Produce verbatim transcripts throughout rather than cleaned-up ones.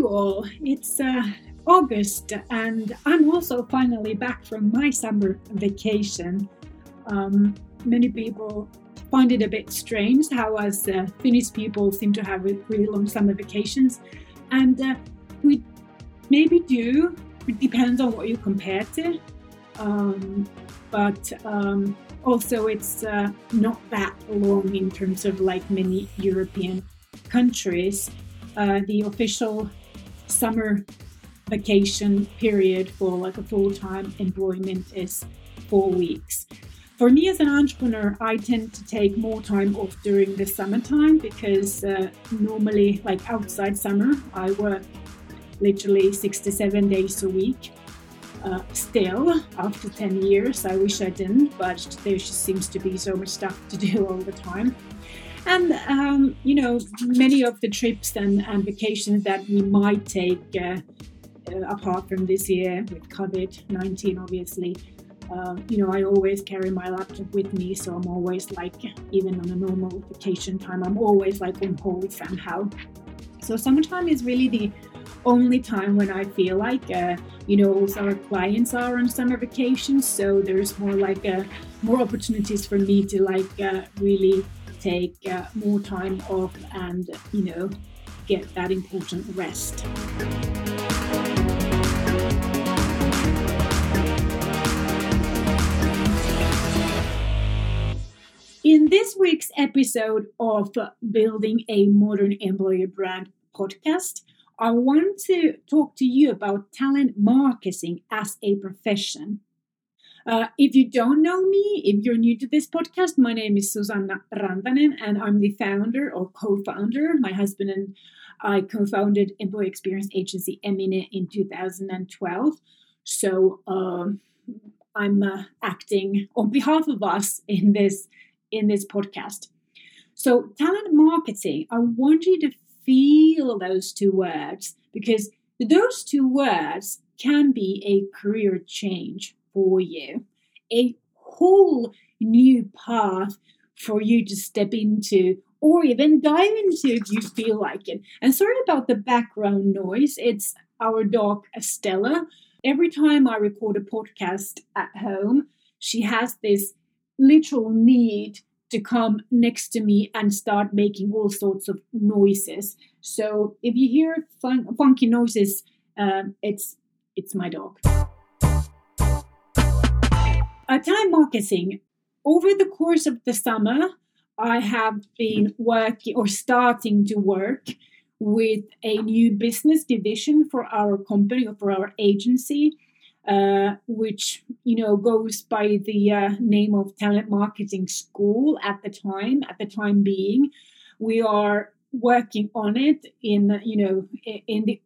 you all. It's uh, August and I'm also finally back from my summer vacation. Um, many people find it a bit strange how us uh, Finnish people seem to have really long summer vacations, and uh, we maybe do. It depends on what you compare to, um, but um, also it's uh, not that long in terms of like many European countries. Uh, the official summer vacation period for like a full-time employment is four weeks. For me as an entrepreneur, I tend to take more time off during the summertime because uh, normally like outside summer, I work literally six to seven days a week. Uh, still, after ten years, I wish I didn't, but there just seems to be so much stuff to do all the time. And, um, you know, many of the trips and, and vacations that we might take, uh, uh, apart from this year with COVID nineteen, obviously, uh, you know, I always carry my laptop with me. So I'm always like, even on a normal vacation time, I'm always like on hold somehow. So summertime is really the only time when I feel like, uh, you know, also our clients are on summer vacations. So there's more like uh, more opportunities for me to like uh, really take uh, more time off and, you know, get that important rest. In this week's episode of Building a Modern Employer Brand podcast, I want to talk to you about talent marketing as a profession. Uh, if you don't know me, if you're new to this podcast, my name is Susanna Randanen, and I'm the founder or co-founder. My husband and I co-founded employee experience agency Eminent in two thousand twelve. So um, I'm uh, acting on behalf of us in this in this podcast. So talent marketing, I want you to feel those two words, because those two words can be a career change for you, a whole new path for you to step into or even dive into if you feel like it. And sorry about the background noise. It's our dog, Stella. Every time I record a podcast at home, she has this literal need to come next to me and start making all sorts of noises. So if you hear fun- funky noises, um, it's it's my dog. Uh, talent marketing. Over the course of the summer, I have been working or starting to work with a new business division for our company or for our agency, uh, which, you know, goes by the uh, name of Talent Marketing School at the time, at the time being. We are working on it in, you know, in the,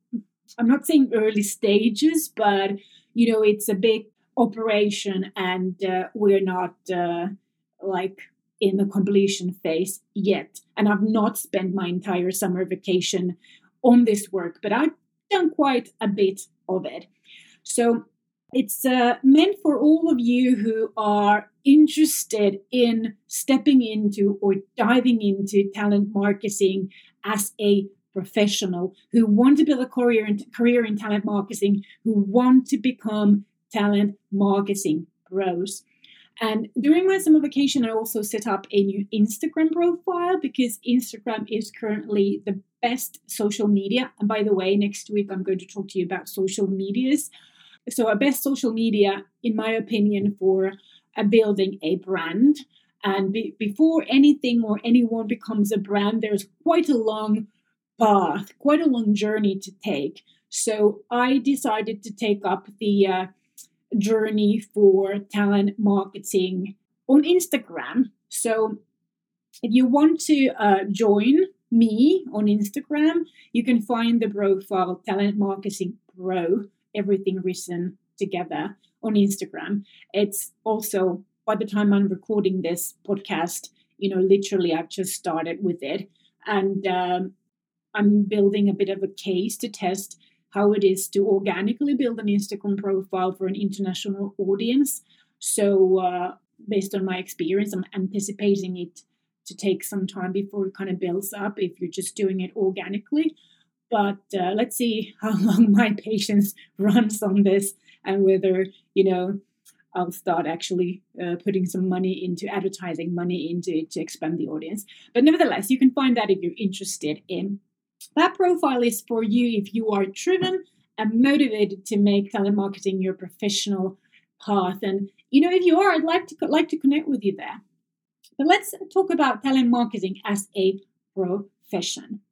I'm not saying early stages, but, you know, it's a big operation, and uh, we're not uh, like in the completion phase yet. And I've not spent my entire summer vacation on this work, but I've done quite a bit of it. So it's uh, meant for all of you who are interested in stepping into or diving into talent marketing as a professional, who want to build a career in, career in talent marketing, who want to become talent marketing pros. And during my summer vacation, I also set up a new Instagram profile, because Instagram is currently the best social media. And by the way, next week, I'm going to talk to you about social medias. So our best social media, in my opinion, for uh, building a brand. And be- before anything or anyone becomes a brand, there's quite a long path, quite a long journey to take. So I decided to take up the uh, journey for talent marketing on Instagram. So if you want to uh, join me on Instagram, you can find the profile Talent Marketing Pro, everything written together, on Instagram. It's also, by the time I'm recording this podcast, you know, literally I've just started with it, and um, I'm building a bit of a case to test how it is to organically build an Instagram profile for an international audience. So uh, based on my experience, I'm anticipating it to take some time before it kind of builds up if you're just doing it organically. but uh, let's see how long my patience runs on this and whether, you know, I'll start actually uh, putting some money into advertising, money into it to expand the audience. But nevertheless, you can find that if you're interested in. That profile is for you if you are driven and motivated to make telemarketing your professional path. And, you know, if you are, I'd like to like to connect with you there. But let's talk about telemarketing as a profession.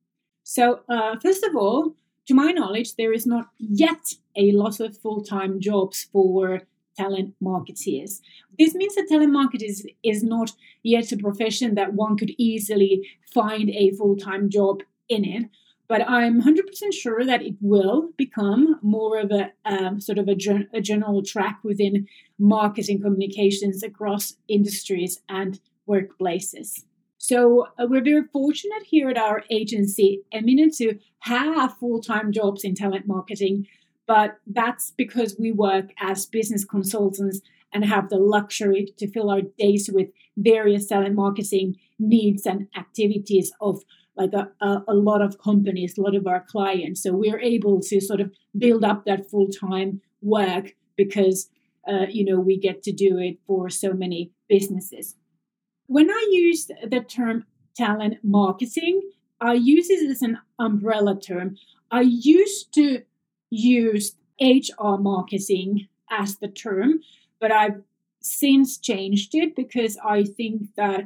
So, uh, first of all, to my knowledge, there is not yet a lot of full-time jobs for talent marketeers. This means that telemarketing is, is not yet a profession that one could easily find a full-time job in it. But I'm one hundred percent sure that it will become more of a um, sort of a, gen- a general track within marketing communications across industries and workplaces. So uh, we're very fortunate here at our agency, Eminent, to have full-time jobs in talent marketing. But that's because we work as business consultants and have the luxury to fill our days with various talent marketing needs and activities of like a, a, a lot of companies, a lot of our clients. So we're able to sort of build up that full-time work because, uh, you know, we get to do it for so many businesses. When I use the term talent marketing, I use it as an umbrella term. I used to use H R marketing as the term, but I've since changed it because I think that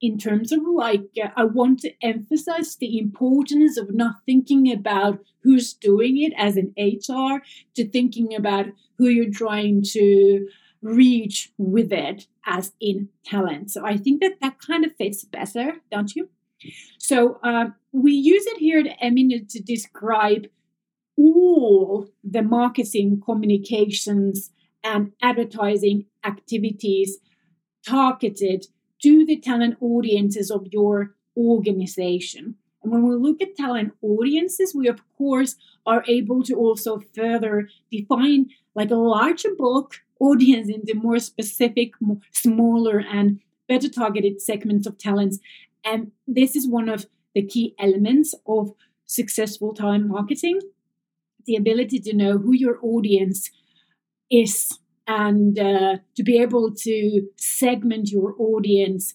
in terms of like, I want to emphasize the importance of not thinking about who's doing it as an H R to thinking about who you're trying to reach with it as in talent. So I think that that kind of fits better, don't you? So um, we use it here at Eminent to describe all the marketing, communications, and advertising activities targeted to the talent audiences of your organization. And when we look at talent audiences, we of course are able to also further define like a larger bulk audience into more specific, more, smaller, and better targeted segments of talents. And this is one of the key elements of successful talent marketing, the ability to know who your audience is and uh, to be able to segment your audience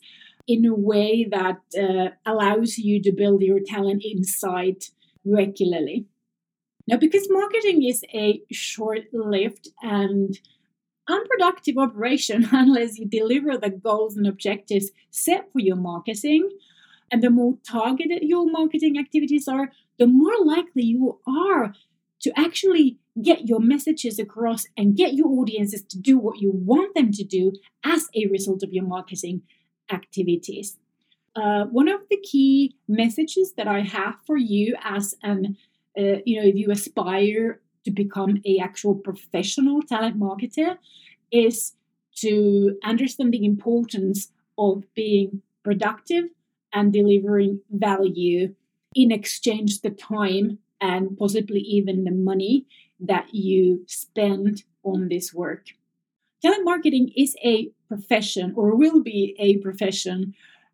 in a way that uh, allows you to build your talent insight regularly. Now, because marketing is a short-lived and unproductive operation unless you deliver the goals and objectives set for your marketing, and the more targeted your marketing activities are, the more likely you are to actually get your messages across and get your audiences to do what you want them to do as a result of your marketing activities. Uh, one of the key messages that I have for you as an, uh, you know, if you aspire to become a actual professional talent marketer is to understand the importance of being productive and delivering value in exchange the time and possibly even the money that you spend on this work. Talent marketing is a profession or will be a profession.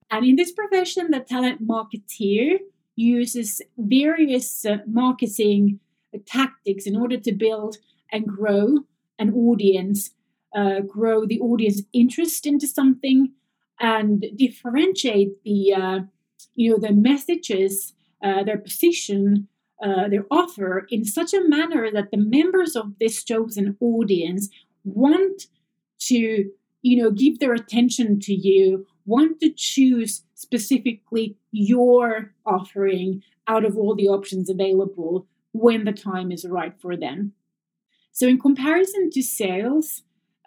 And in this profession, the talent marketeer uses various uh, marketing tactics in order to build and grow an audience, uh, grow the audience interest into something and differentiate the, uh, you know, the messages, uh, their position, Uh, their offer in such a manner that the members of this chosen audience want to, you know, give their attention to you, want to choose specifically your offering out of all the options available when the time is right for them. So in comparison to sales,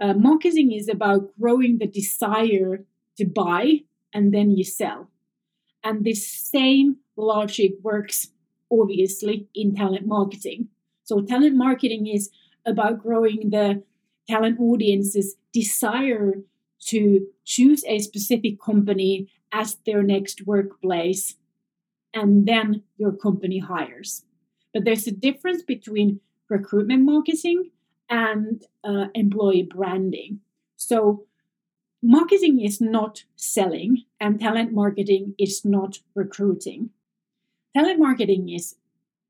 uh, marketing is about growing the desire to buy and then you sell. And this same logic works obviously in talent marketing. So talent marketing is about growing the talent audience's desire to choose a specific company as their next workplace, and then your company hires. But there's a difference between recruitment marketing and uh, employee branding. So marketing is not selling, and talent marketing is not recruiting. Talent marketing is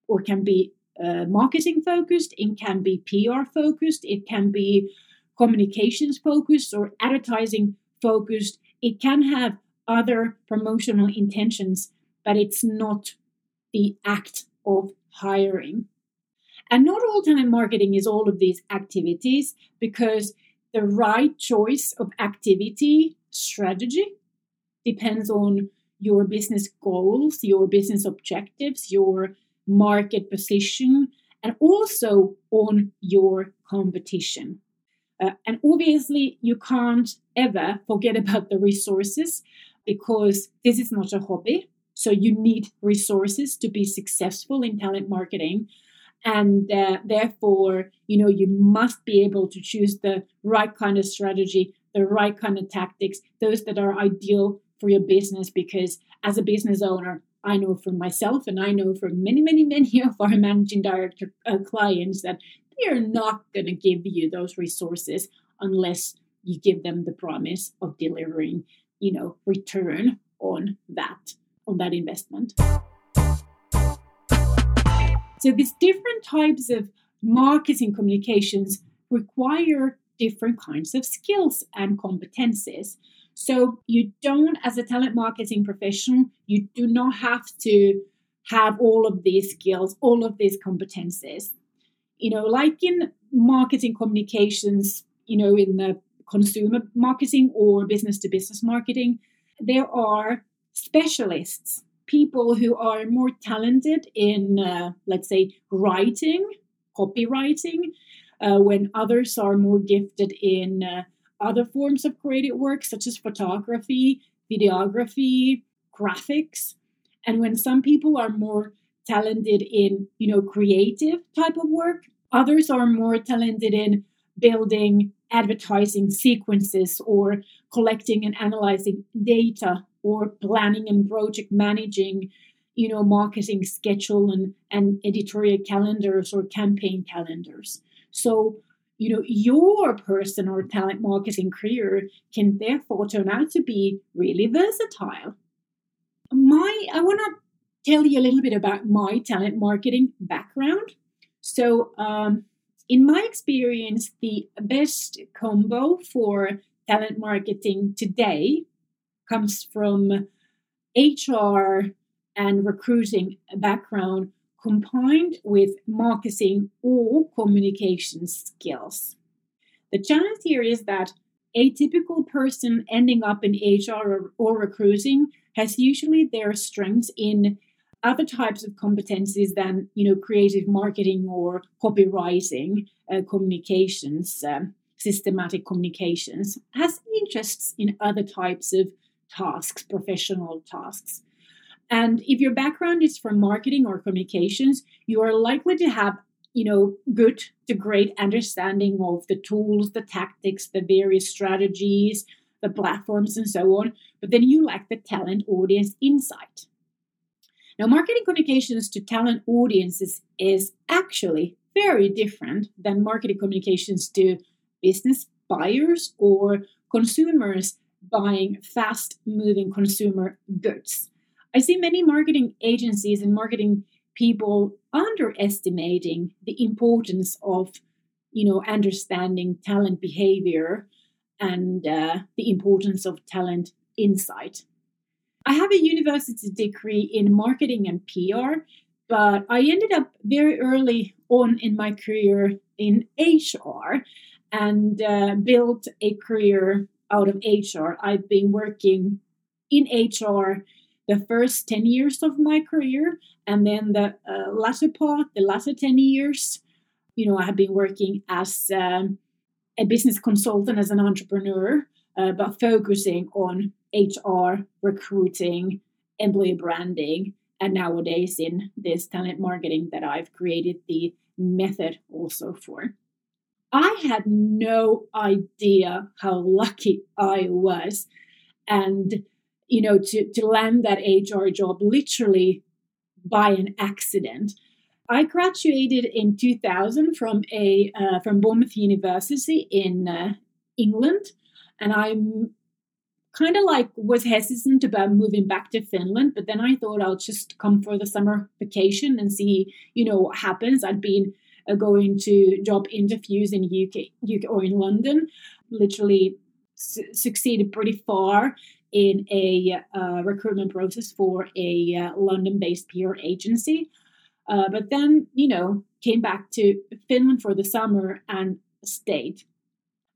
or can be uh, marketing focused, it can be P R focused, it can be communications focused or advertising focused. It can have other promotional intentions, but it's not the act of hiring. And not all talent marketing is all of these activities, because the right choice of activity strategy depends on your business goals, your business objectives, your market position, and also on your competition. Uh, and obviously, you can't ever forget about the resources, because this is not a hobby. So you need resources to be successful in talent marketing. And uh, therefore, you know, you must be able to choose the right kind of strategy, the right kind of tactics, those that are ideal for your business. Because as a business owner, I know from myself, and I know from many, many, many of our managing director uh, clients, that they are not going to give you those resources unless you give them the promise of delivering, you know, return on that, on that investment. So these different types of marketing communications require different kinds of skills and competencies. So you don't, as a talent marketing professional, you do not have to have all of these skills, all of these competencies. You know, like in marketing communications, you know, in the consumer marketing or business-to-business marketing, there are specialists, people who are more talented in, uh, let's say, writing, copywriting, uh, when others are more gifted in uh, other forms of creative work, such as photography, videography, graphics. And when some people are more talented in, you know, creative type of work, others are more talented in building advertising sequences or collecting and analyzing data, or planning and project managing, you know, marketing schedule and, and editorial calendars or campaign calendars. So, you know, your person or talent marketing career can therefore turn out to be really versatile. My, I want to tell you a little bit about my talent marketing background. So, um, in my experience, the best combo for talent marketing today comes from H R and recruiting background combined with marketing or communication skills. The challenge here is that a typical person ending up in H R or, or recruiting has usually their strengths in other types of competencies than, you know, creative marketing or copywriting, uh, communications, um, systematic communications, has interests in other types of tasks, professional tasks. And if your background is from marketing or communications, you are likely to have, you know, good to great understanding of the tools, the tactics, the various strategies, the platforms, and so on. But then you lack the talent audience insight. Now, marketing communications to talent audiences is actually very different than marketing communications to business buyers or consumers buying fast-moving consumer goods. I see many marketing agencies and marketing people underestimating the importance of, you know, understanding talent behavior and uh, the importance of talent insight. I have a university degree in marketing and P R, but I ended up very early on in my career in H R and uh, built a career out of H R. I've been working in H R the first ten years of my career, and then the uh, latter part, the latter ten years, you know, I have been working as um, a business consultant, as an entrepreneur, uh, but focusing on H R, recruiting, employee branding, and nowadays in this talent marketing that I've created the method also for. I had no idea how lucky I was, and, you know, to, to land that H R job literally by an accident. I graduated in two thousand from a uh, from Bournemouth University in uh, England, and I kind of like was hesitant about moving back to Finland, but then I thought I'll just come for the summer vacation and see, you know, what happens. I'd been uh, going to job interviews in U K, U K or in London, literally su- succeeded pretty far in a uh, recruitment process for a uh, London-based P R agency. Uh, but then, you know, came back to Finland for the summer and stayed.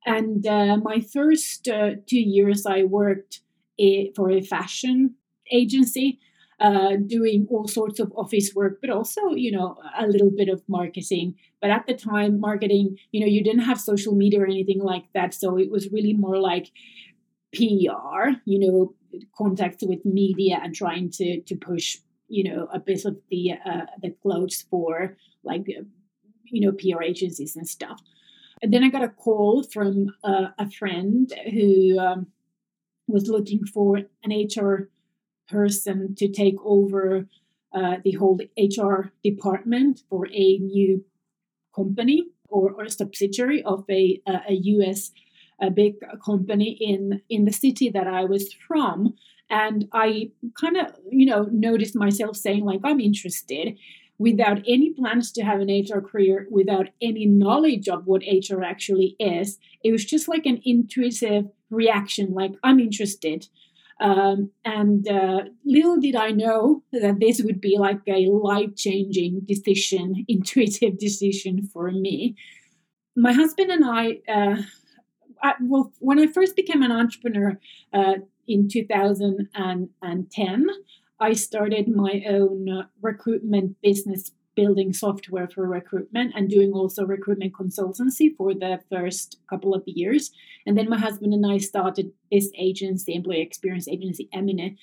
And uh, my first uh, two years, I worked a, for a fashion agency, uh, doing all sorts of office work, but also, you know, a little bit of marketing. But at the time, marketing, you know, you didn't have social media or anything like that. So it was really more like P R, you know, contacts with media and trying to to push, you know, a bit of the uh, the clothes for like, you know, P R agencies and stuff. And then I got a call from uh, a friend who um, was looking for an H R person to take over uh, the whole H R department for a new company or, or subsidiary of a, a U S a big company in, in the city that I was from. And I kind of, you know, noticed myself saying like, I'm interested, without any plans to have an H R career, without any knowledge of what H R actually is. It was just like an intuitive reaction, like, I'm interested. Um, and uh, little did I know that this would be like a life-changing decision, intuitive decision for me. My husband and I, uh, I well, when I first became an entrepreneur uh, in two thousand ten, I started my own uh, recruitment business, building software for recruitment and doing also recruitment consultancy for the first couple of years. And then my husband and I started this agency, employee experience agency, Eminent,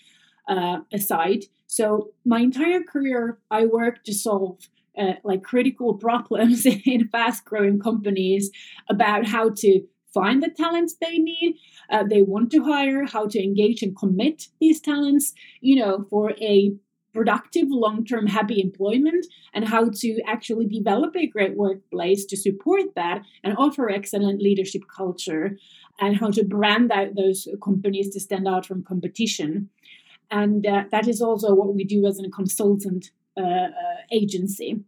uh, aside. So my entire career, I worked to solve uh, like critical problems in fast-growing companies about how to find the talents they need, uh, they want to hire, how to engage and commit these talents, you know, for a productive, long-term, happy employment, and how to actually develop a great workplace to support that and offer excellent leadership culture, and how to brand out those companies to stand out from competition. And uh, that is also what we do as a consultant uh, uh, agency.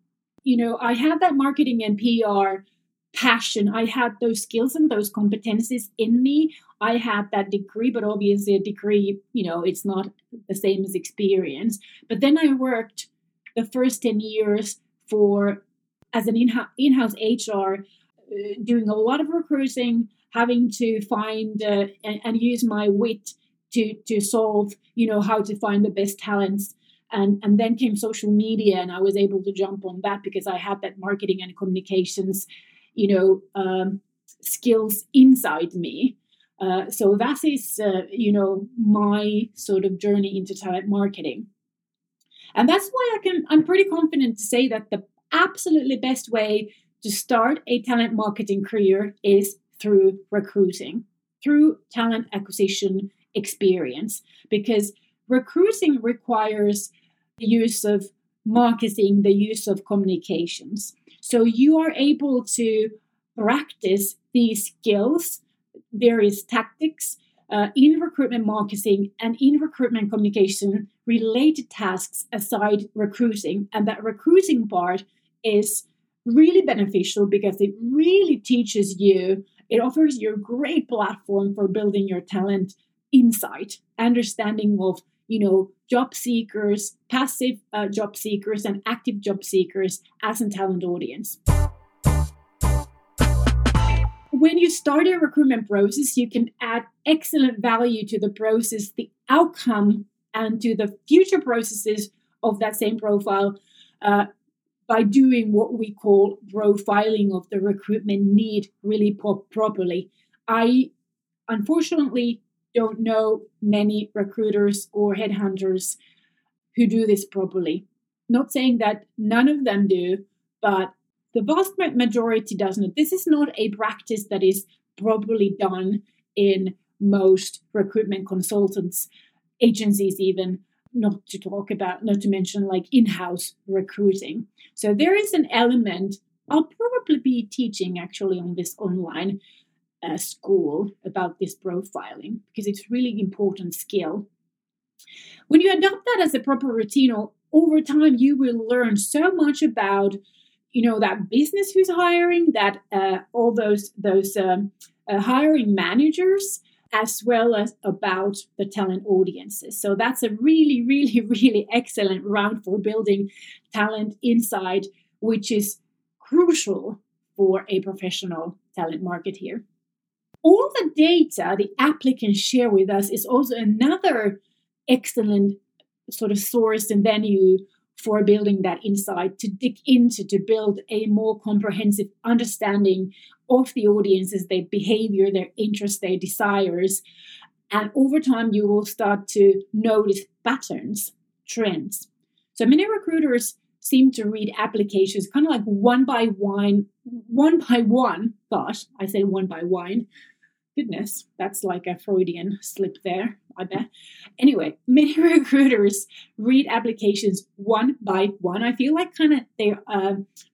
You know, I had that marketing and P R passion. I had those skills and those competencies in me. I had that degree, but obviously a degree, you know, it's not the same as experience. But then I worked the first ten years for as an in-house, in-house H R, uh, doing a lot of recruiting, having to find uh, and, and use my wit to to solve, you know, how to find the best talents. And and then came social media, and I was able to jump on that because I had that marketing and communications you know, um, skills inside me. Uh, so that is, uh, you know, my sort of journey into talent marketing. And that's why I can, I'm pretty confident to say that the absolutely best way to start a talent marketing career is through recruiting, through talent acquisition experience, because recruiting requires the use of marketing, the use of communications. So you are able to practice these skills, various tactics uh, in recruitment marketing and in recruitment communication related tasks aside recruiting. And that recruiting part is really beneficial because it really teaches you, it offers you a great platform for building your talent insight, understanding of, you know, job seekers, passive uh, job seekers, and active job seekers as a talent audience. When you start a recruitment process, you can add excellent value to the process, the outcome, and to the future processes of that same profile uh, by doing what we call profiling of the recruitment need really pro- properly. I, unfortunately, don't know many recruiters or headhunters who do this properly. Not saying that none of them do, but the vast majority doesn't. This is not a practice that is properly done in most recruitment consultants, agencies even, not to talk about, not to mention like in-house recruiting. So there is an element, I'll probably be teaching actually on this online, uh, school about this profiling, because it's really important skill. When you adopt that as a proper routine, over time you will learn so much about, you know, that business who's hiring, that uh, all those those um, uh, hiring managers, as well as about the talent audiences. So that's a really, really, really excellent round for building talent insight, which is crucial for a professional talent marketeer. All the data the applicants share with us is also another excellent sort of source and venue for building that insight to dig into, to build a more comprehensive understanding of the audiences, their behavior, their interests, their desires. And over time, you will start to notice patterns, trends. So many recruiters seem to read applications kind of like one by one, one by one. Gosh, I say one by one. Goodness, that's like a Freudian slip there, I bet. Anyway, many recruiters read applications one by one. I feel like kind of their uh,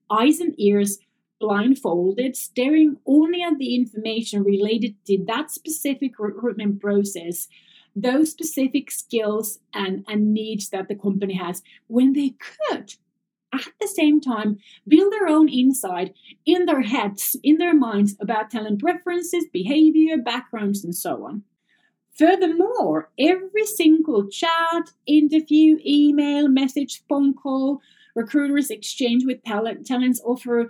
eyes and ears blindfolded, staring only at the information related to that specific recruitment process, those specific skills and, and needs that the company has, when they could, at the same time, build their own insight in their heads, in their minds about talent preferences, behavior, backgrounds, and so on. Furthermore, every single chat, interview, email, message, phone call, recruiters exchange with talent, talents offer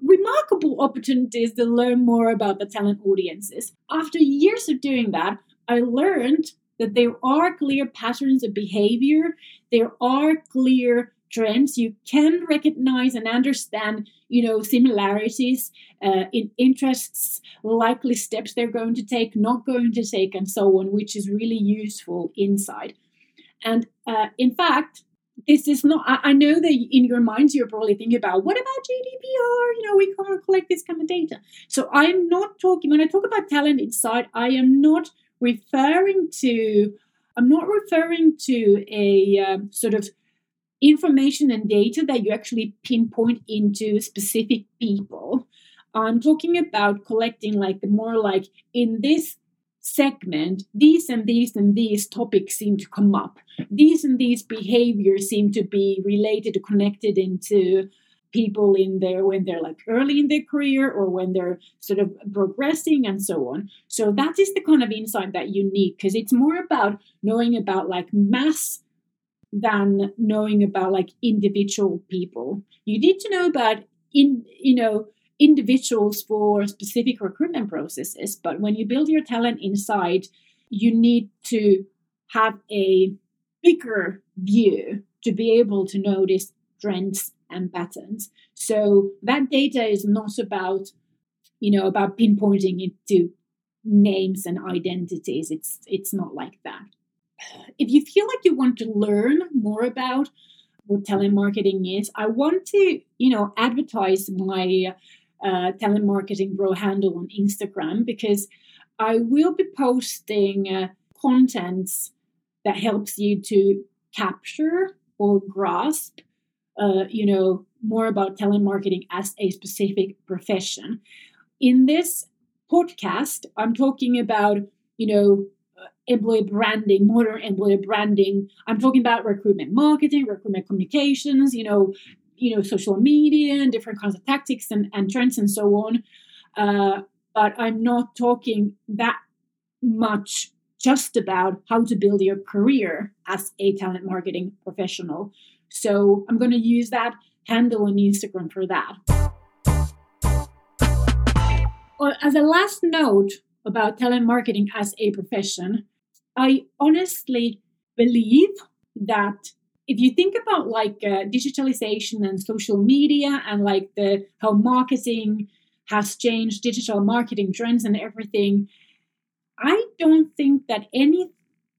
remarkable opportunities to learn more about the talent audiences. After years of doing that, I learned that there are clear patterns of behavior, there are clear trends. You can recognize and understand, you know, similarities uh, in interests, likely steps they're going to take, not going to take, and so on, which is really useful insight. And uh, in fact, this is not, I, I know that in your minds, you're probably thinking about, what about G D P R? You know, we can't collect this kind of data. So I'm not talking, when I talk about talent insight, I am not referring to, I'm not referring to a um, sort of information and data that you actually pinpoint into specific people. I'm talking about collecting like the more like in this segment, these and these and these topics seem to come up. These and these behaviors seem to be related or connected into people in there when they're like early in their career or when they're sort of progressing and so on. So that is the kind of insight that you need, because it's more about knowing about like mass than knowing about like individual people. You need to know about in you know individuals for specific recruitment processes, but when you build your talent insight, you need to have a bigger view to be able to notice trends and patterns. So that data is not about you know about pinpointing it to names and identities. It's it's not like that. If you feel like you want to learn more about what telemarketing is, I want to, you know, advertise my uh, telemarketing pro handle on Instagram, because I will be posting uh, contents that helps you to capture or grasp, uh, you know, more about telemarketing as a specific profession. In this podcast, I'm talking about, you know, employer branding, modern employer branding. I'm talking about recruitment marketing, recruitment communications, you know, you know, social media and different kinds of tactics and, and trends and so on. Uh, but I'm not talking that much just about how to build your career as a talent marketing professional. So I'm going to use that handle on Instagram for that. Or as a last note about talent marketing as a profession, I honestly believe that if you think about like uh, digitalization and social media and like the how marketing has changed, digital marketing trends and everything, I don't think that any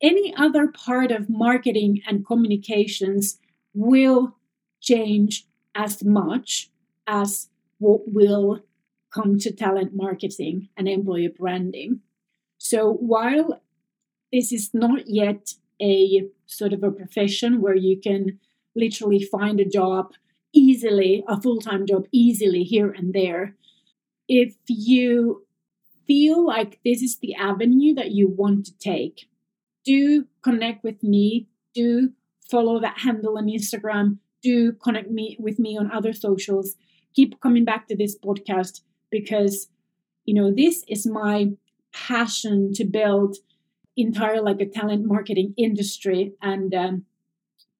any other part of marketing and communications will change as much as what will come to talent marketing and employer branding. So while this is not yet a sort of a profession where you can literally find a job easily, a full-time job easily here and there, if you feel like this is the avenue that you want to take, do connect with me, do follow that handle on Instagram, do connect me with me on other socials. Keep coming back to this podcast because, you know, this is my passion to build entire like a talent marketing industry and um,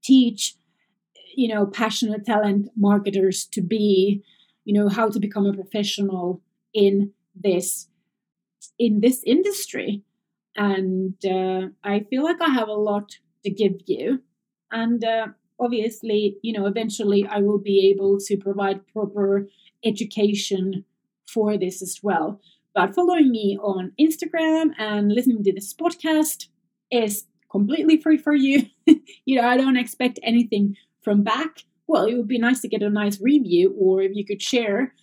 teach, you know, passionate talent marketers to be, you know, how to become a professional in this in this industry. And uh, I feel like I have a lot to give you. And uh, obviously, you know, eventually I will be able to provide proper education for this as well. But following me on Instagram and listening to this podcast is completely free for you. You know, I don't expect anything from back. Well, it would be nice to get a nice review, or if you could share,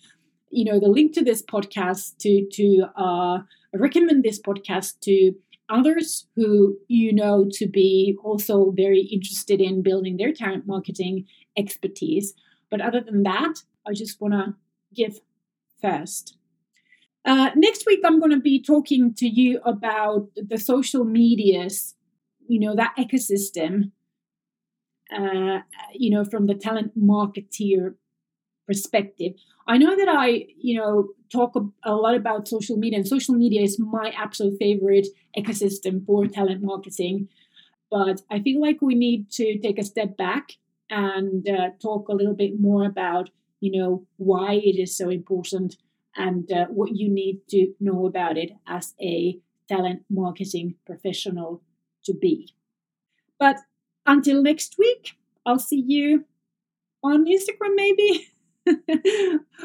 you know, the link to this podcast to to uh, recommend this podcast to others who you know to be also very interested in building their talent marketing expertise. But other than that, I just want to give first. Uh, next week, I'm going to be talking to you about the social medias, you know, that ecosystem, uh, you know, from the talent marketeer perspective. I know that I, you know, talk a, a lot about social media, and social media is my absolute favorite ecosystem for talent marketing. But I feel like we need to take a step back and uh, talk a little bit more about, you know, why it is so important and uh, what you need to know about it as a talent marketing professional to be. But until next week, I'll see you on Instagram maybe.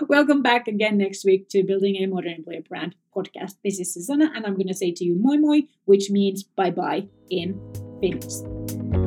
Welcome back again next week to Building a Modern Employer Brand podcast. This is Susanna, and I'm going to say to you moi moi, which means bye-bye in Finnish.